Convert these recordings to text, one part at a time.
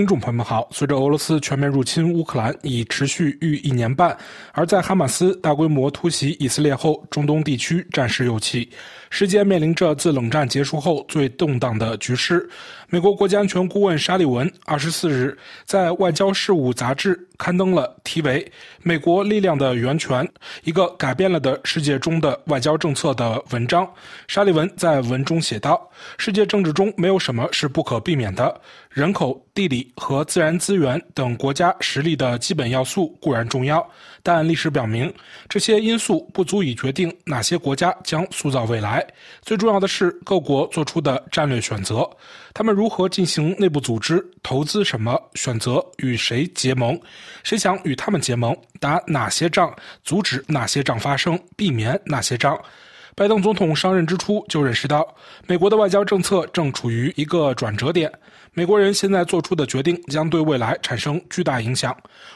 听众朋友们好，随着俄罗斯全面入侵乌克兰已持续逾1年半，而在哈马斯大规模突袭以色列后，中东地区战事又起，世界面临着自冷战结束后最动荡的局势。美国国家安全顾问沙利文24日在外交事务杂志刊登了题为《美国力量的源泉》一个改变了的世界中的外交政策的文章。沙利文在文中写道，世界政治中没有什么是不可避免的，人口、地理和自然资源等国家实力的基本要素固然重要，但历史表明，这些因素不足以决定哪些国家将塑造未来。最重要的是各国做出的战略选择，他们如何进行内部组织，投资什么，选择与谁结盟，谁想与他们结盟，打哪些仗，阻止哪些仗发生，避免哪些仗。拜登总统上任之初就认识到，美国的外交政策正处于一个转折点，美国人现在做出的决定将对未来产生巨大影响，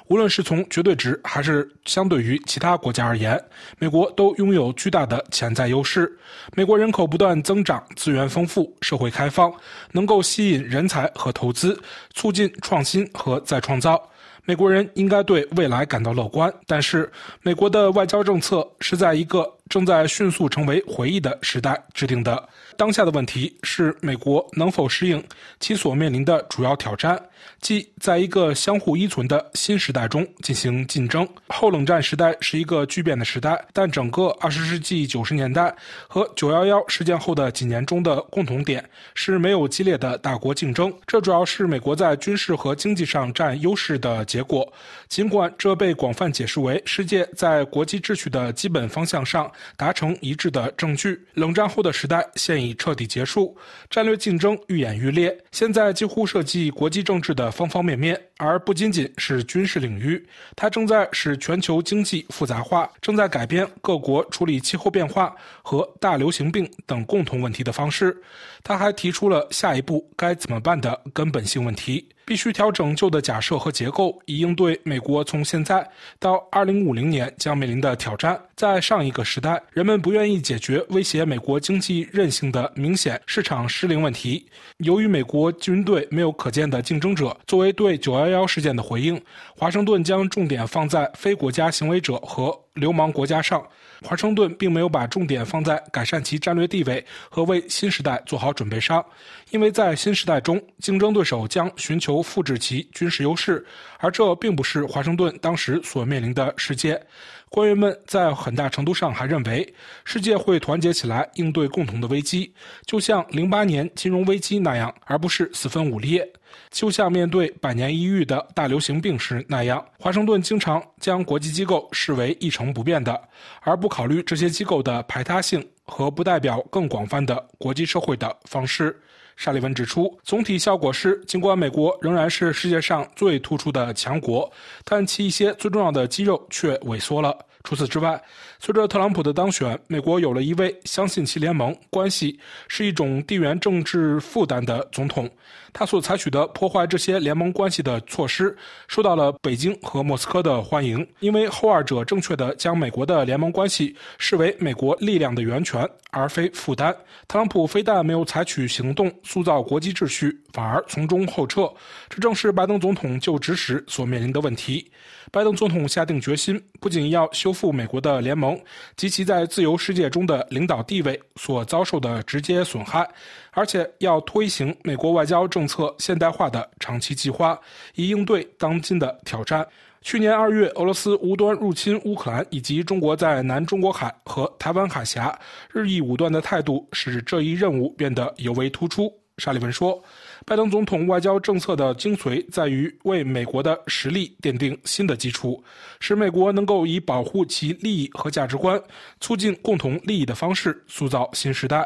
无论是从绝对值还是相对于其他国家而言，美国都拥有巨大的潜在优势。美国人口不断增长，资源丰富，社会开放，能够吸引人才和投资，促进创新和再创造。美国人应该对未来感到乐观，但是美国的外交政策是在一个正在迅速成为回忆的时代制定的。当下的问题是美国能否适应其所面临的主要挑战，即在一个相互依存的新时代中进行竞争。后冷战时代是一个巨变的时代，但整个20世纪90年代和911事件后的几年中的共同点是没有激烈的大国竞争，这主要是美国在军事和经济上占优势的结果。尽管这被广泛解释为世界在国际秩序的基本方向上达成一致的证据，冷战后的时代现已彻底结束，战略竞争愈演愈烈，现在几乎涉及国际政治的方方面面，而不仅仅是军事领域。它正在使全球经济复杂化，正在改变各国处理气候变化和大流行病等共同问题的方式。它还提出了下一步该怎么办的根本性问题，必须调整旧的假设和结构，以应对美国从现在到2050年将面临的挑战。在上一个时代，人们不愿意解决威胁美国经济韧性的明显市场失灵问题。由于美国军队没有可见的竞争者，作为对911事件的回应，华盛顿将重点放在非国家行为者和流氓国家上。华盛顿并没有把重点放在改善其战略地位和为新时代做好准备上，因为在新时代中，竞争对手将寻求复制其军事优势，而这并不是华盛顿当时所面临的世界。官员们在很大程度上还认为，世界会团结起来应对共同的危机，就像08年金融危机那样，而不是四分五裂，就像面对100年一遇的大流行病时那样。华盛顿经常将国际机构视为一成不变的，而不考虑这些机构的排他性和不代表更广泛的国际社会的方式。沙利文指出，总体效果是，尽管美国仍然是世界上最突出的强国，但其一些最重要的肌肉却萎缩了。除此之外，随着特朗普的当选，美国有了一位相信其联盟关系是一种地缘政治负担的总统，他所采取的破坏这些联盟关系的措施受到了北京和莫斯科的欢迎，因为后二者正确地将美国的联盟关系视为美国力量的源泉，而非负担。特朗普非但没有采取行动塑造国际秩序，反而从中后撤，这正是拜登总统就职时所面临的问题。拜登总统下定决心，不仅要修复美国的联盟及其在自由世界中的领导地位所遭受的直接损害，而且要推行美国外交政策现代化的长期计划，以应对当今的挑战。去年2月，俄罗斯无端入侵乌克兰以及中国在南中国海和台湾海峡日益武断的态度，使这一任务变得尤为突出。沙利文说，拜登总统外交政策的精髓在于为美国的实力奠定新的基础，使美国能够以保护其利益和价值观，促进共同利益的方式塑造新时代。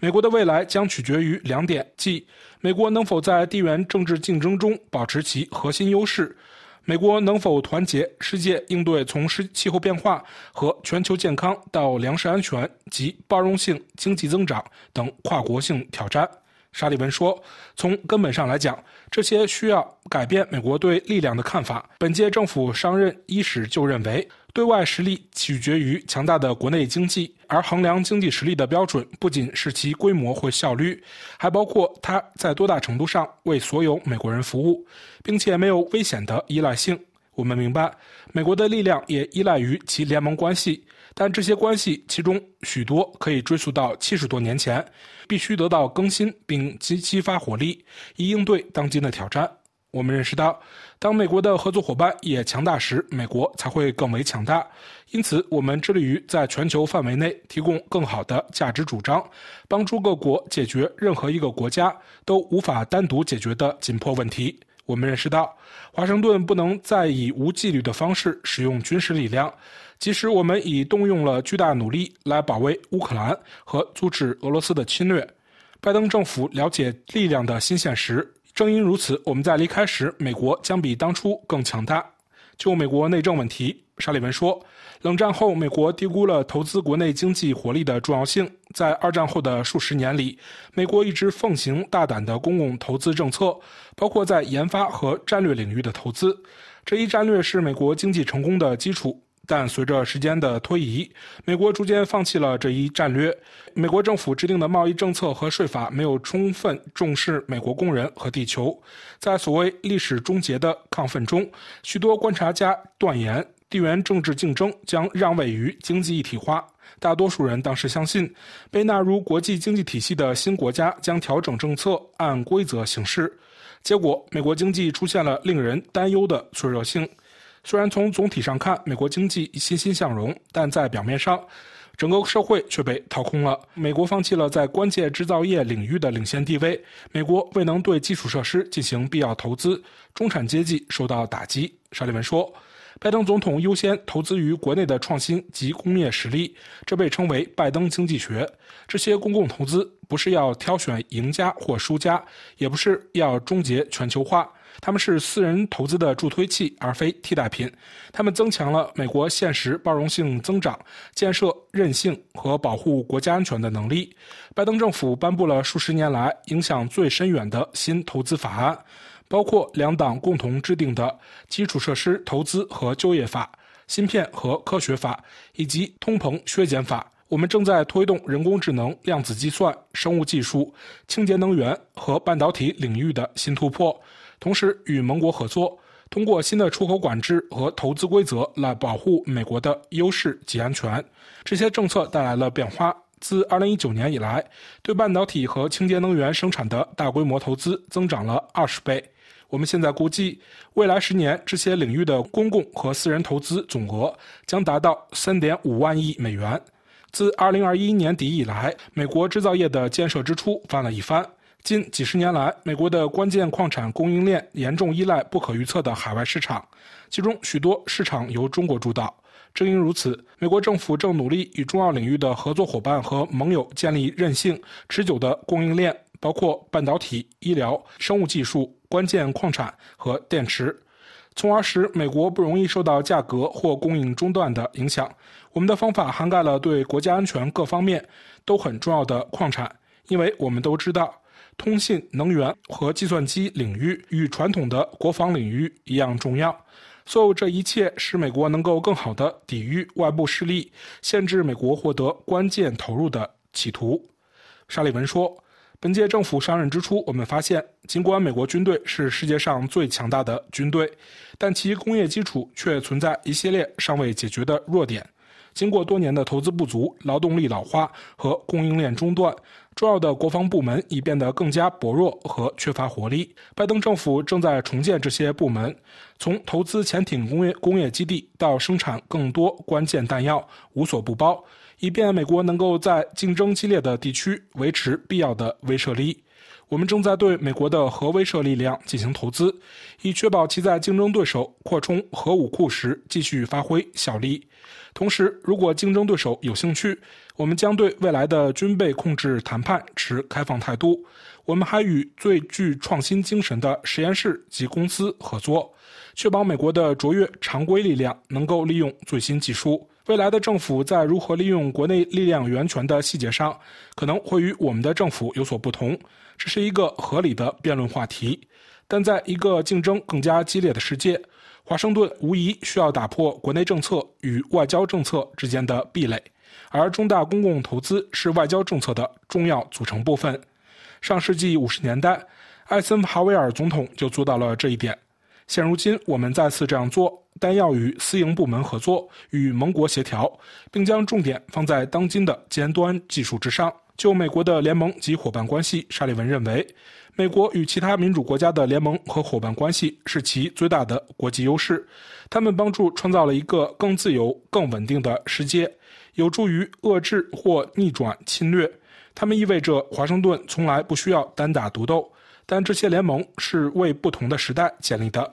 美国的未来将取决于2点，即美国能否在地缘政治竞争中保持其核心优势，美国能否团结世界应对从气候变化和全球健康到粮食安全及包容性经济增长等跨国性挑战。沙利文说，从根本上来讲，这些需要改变美国对力量的看法。本届政府上任伊始就认为，对外实力取决于强大的国内经济，而衡量经济实力的标准不仅是其规模或效率，还包括它在多大程度上为所有美国人服务，并且没有危险的依赖性。我们明白，美国的力量也依赖于其联盟关系，但这些关系其中许多可以追溯到70多年前，必须得到更新并激发活力，以应对当今的挑战。我们认识到，当美国的合作伙伴也强大时，美国才会更为强大。因此，我们致力于在全球范围内提供更好的价值主张，帮助各国解决任何一个国家都无法单独解决的紧迫问题。我们认识到，华盛顿不能再以无纪律的方式使用军事力量，即使我们已动用了巨大努力来保卫乌克兰和阻止俄罗斯的侵略。拜登政府了解力量的新现实，正因如此，我们在离开时，美国将比当初更强大。就美国内政问题，沙利文说，冷战后美国低估了投资国内经济活力的重要性。在二战后的数十年里，美国一直奉行大胆的公共投资政策，包括在研发和战略领域的投资。这一战略是美国经济成功的基础。但随着时间的推移，美国逐渐放弃了这一战略。美国政府制定的贸易政策和税法没有充分重视美国工人和地球。在所谓历史终结的亢奋中，许多观察家断言，地缘政治竞争将让位于经济一体化。大多数人当时相信，被纳入国际经济体系的新国家将调整政策，按规则行事。结果，美国经济出现了令人担忧的脆弱性。虽然从总体上看，美国经济欣欣向荣，但在表面上，整个社会却被掏空了。美国放弃了在关键制造业领域的领先地位，美国未能对基础设施进行必要投资，中产阶级受到打击。沙利文说，拜登总统优先投资于国内的创新及工业实力，这被称为拜登经济学。这些公共投资不是要挑选赢家或输家，也不是要终结全球化。他们是私人投资的助推器，而非替代品。他们增强了美国现实包容性增长、建设韧性和保护国家安全的能力。拜登政府颁布了数十年来影响最深远的新投资法案，包括两党共同制定的《基础设施投资和就业法》、芯片和科学法以及通膨削减法。我们正在推动人工智能、量子计算、生物技术、清洁能源和半导体领域的新突破。同时与盟国合作，通过新的出口管制和投资规则来保护美国的优势及安全。这些政策带来了变化。自2019年以来，对半导体和清洁能源生产的大规模投资增长了20倍。我们现在估计，未来10年这些领域的公共和私人投资总额将达到 3.5 万亿美元。自2021年底以来，美国制造业的建设支出翻了一番。近几十年来，美国的关键矿产供应链严重依赖不可预测的海外市场，其中许多市场由中国主导。正因如此，美国政府正努力与重要领域的合作伙伴和盟友建立韧性、持久的供应链，包括半导体、医疗、生物技术、关键矿产和电池，从而使美国不容易受到价格或供应中断的影响。我们的方法涵盖了对国家安全各方面都很重要的矿产，因为我们都知道，通信、能源和计算机领域与传统的国防领域一样重要。所有这一切使美国能够更好地抵御外部势力，限制美国获得关键投入的企图。沙利文说，本届政府上任之初，我们发现，尽管美国军队是世界上最强大的军队，但其工业基础却存在一系列尚未解决的弱点。经过多年的投资不足、劳动力老化和供应链中断，重要的国防部门已变得更加薄弱和缺乏活力。拜登政府正在重建这些部门，从投资潜艇工业基地到生产更多关键弹药，无所不包，以便美国能够在竞争激烈的地区维持必要的威慑力。我们正在对美国的核威慑力量进行投资，以确保其在竞争对手扩充核武库时继续发挥效力。同时，如果竞争对手有兴趣，我们将对未来的军备控制谈判持开放态度。我们还与最具创新精神的实验室及公司合作，确保美国的卓越常规力量能够利用最新技术。未来的政府在如何利用国内力量源泉的细节上，可能会与我们的政府有所不同，这是一个合理的辩论话题。但在一个竞争更加激烈的世界，华盛顿无疑需要打破国内政策与外交政策之间的壁垒，而中大公共投资是外交政策的重要组成部分。上世纪50年代，艾森豪威尔总统就做到了这一点。现如今，我们再次这样做，但要与私营部门合作，与盟国协调，并将重点放在当今的尖端技术之上。就美国的联盟及伙伴关系，沙利文认为，美国与其他民主国家的联盟和伙伴关系是其最大的国际优势，他们帮助创造了一个更自由、更稳定的世界，有助于遏制或逆转侵略。他们意味着华盛顿从来不需要单打独斗，但这些联盟是为不同的时代建立的。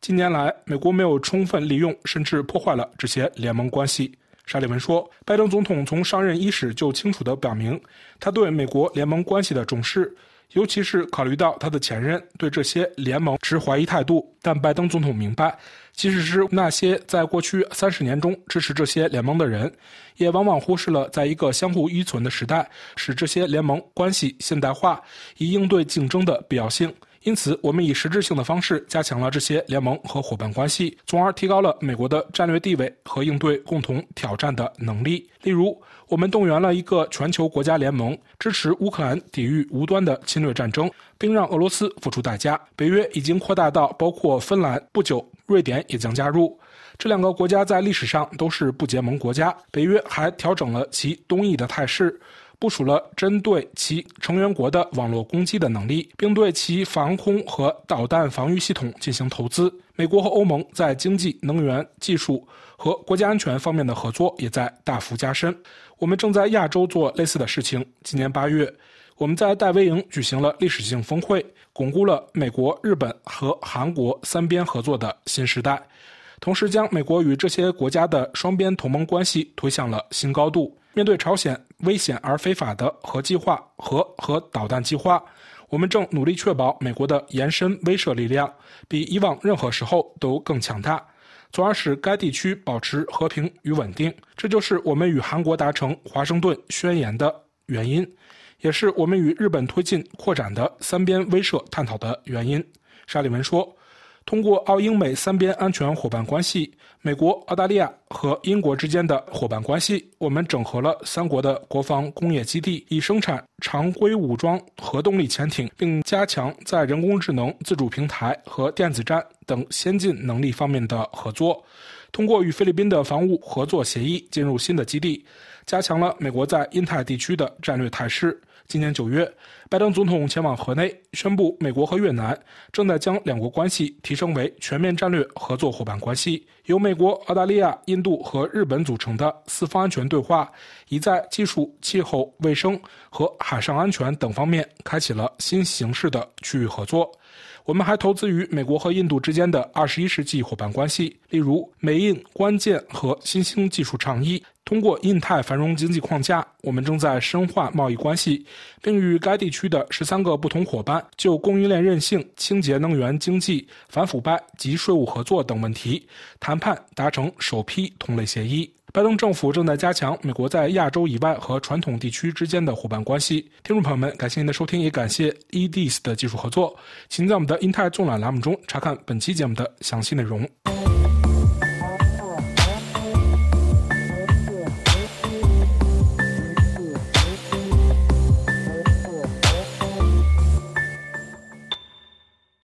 近年来，美国没有充分利用，甚至破坏了这些联盟关系。沙利文说，拜登总统从上任伊始就清楚地表明，他对美国联盟关系的重视，尤其是考虑到他的前任对这些联盟持怀疑态度。但拜登总统明白，即使是那些在过去30年中支持这些联盟的人，也往往忽视了在一个相互依存的时代，使这些联盟关系现代化，以应对竞争的必要性。因此，我们以实质性的方式加强了这些联盟和伙伴关系，从而提高了美国的战略地位和应对共同挑战的能力。例如，我们动员了一个全球国家联盟，支持乌克兰抵御无端的侵略战争，并让俄罗斯付出代价。北约已经扩大到包括芬兰，不久瑞典也将加入。这两个国家在历史上都是不结盟国家。北约还调整了其东翼的态势，部署了针对其成员国的网络攻击的能力，并对其防空和导弹防御系统进行投资。美国和欧盟在经济、能源、技术和国家安全方面的合作也在大幅加深。我们正在亚洲做类似的事情。今年8月，我们在戴维营举行了历史性峰会，巩固了美国、日本和韩国三边合作的新时代，同时将美国与这些国家的双边同盟关系推向了新高度。面对朝鲜危险而非法的核计划和导弹计划，我们正努力确保美国的延伸威慑力量比以往任何时候都更强大，从而使该地区保持和平与稳定。这就是我们与韩国达成华盛顿宣言的原因，也是我们与日本推进扩展的三边威慑探讨的原因。沙利文说，通过澳英美三边安全伙伴关系，美国、澳大利亚和英国之间的伙伴关系，我们整合了三国的国防工业基地，以生产常规武装核动力潜艇，并加强在人工智能、自主平台和电子战等先进能力方面的合作。通过与菲律宾的防务合作协议进入新的基地，加强了美国在印太地区的战略态势。今年9月，拜登总统前往河内，宣布美国和越南正在将两国关系提升为全面战略合作伙伴关系。由美国、澳大利亚、印度和日本组成的四方安全对话，已在技术、气候、卫生和海上安全等方面开启了新形式的区域合作。我们还投资于美国和印度之间的21世纪伙伴关系，例如美印关键和新兴技术倡议。通过印太繁荣经济框架，我们正在深化贸易关系，并与该地区的13个不同伙伴就供应链韧性、清洁能源经济、反腐败及税务合作等问题谈判，达成首批同类协议。拜登政府正在加强美国在亚洲以外和传统地区之间的伙伴关系。听众朋友们，感谢您的收听，也感谢 EDIS 的技术合作。请在我们的英泰纵览栏目中查看本期节目的详细内容。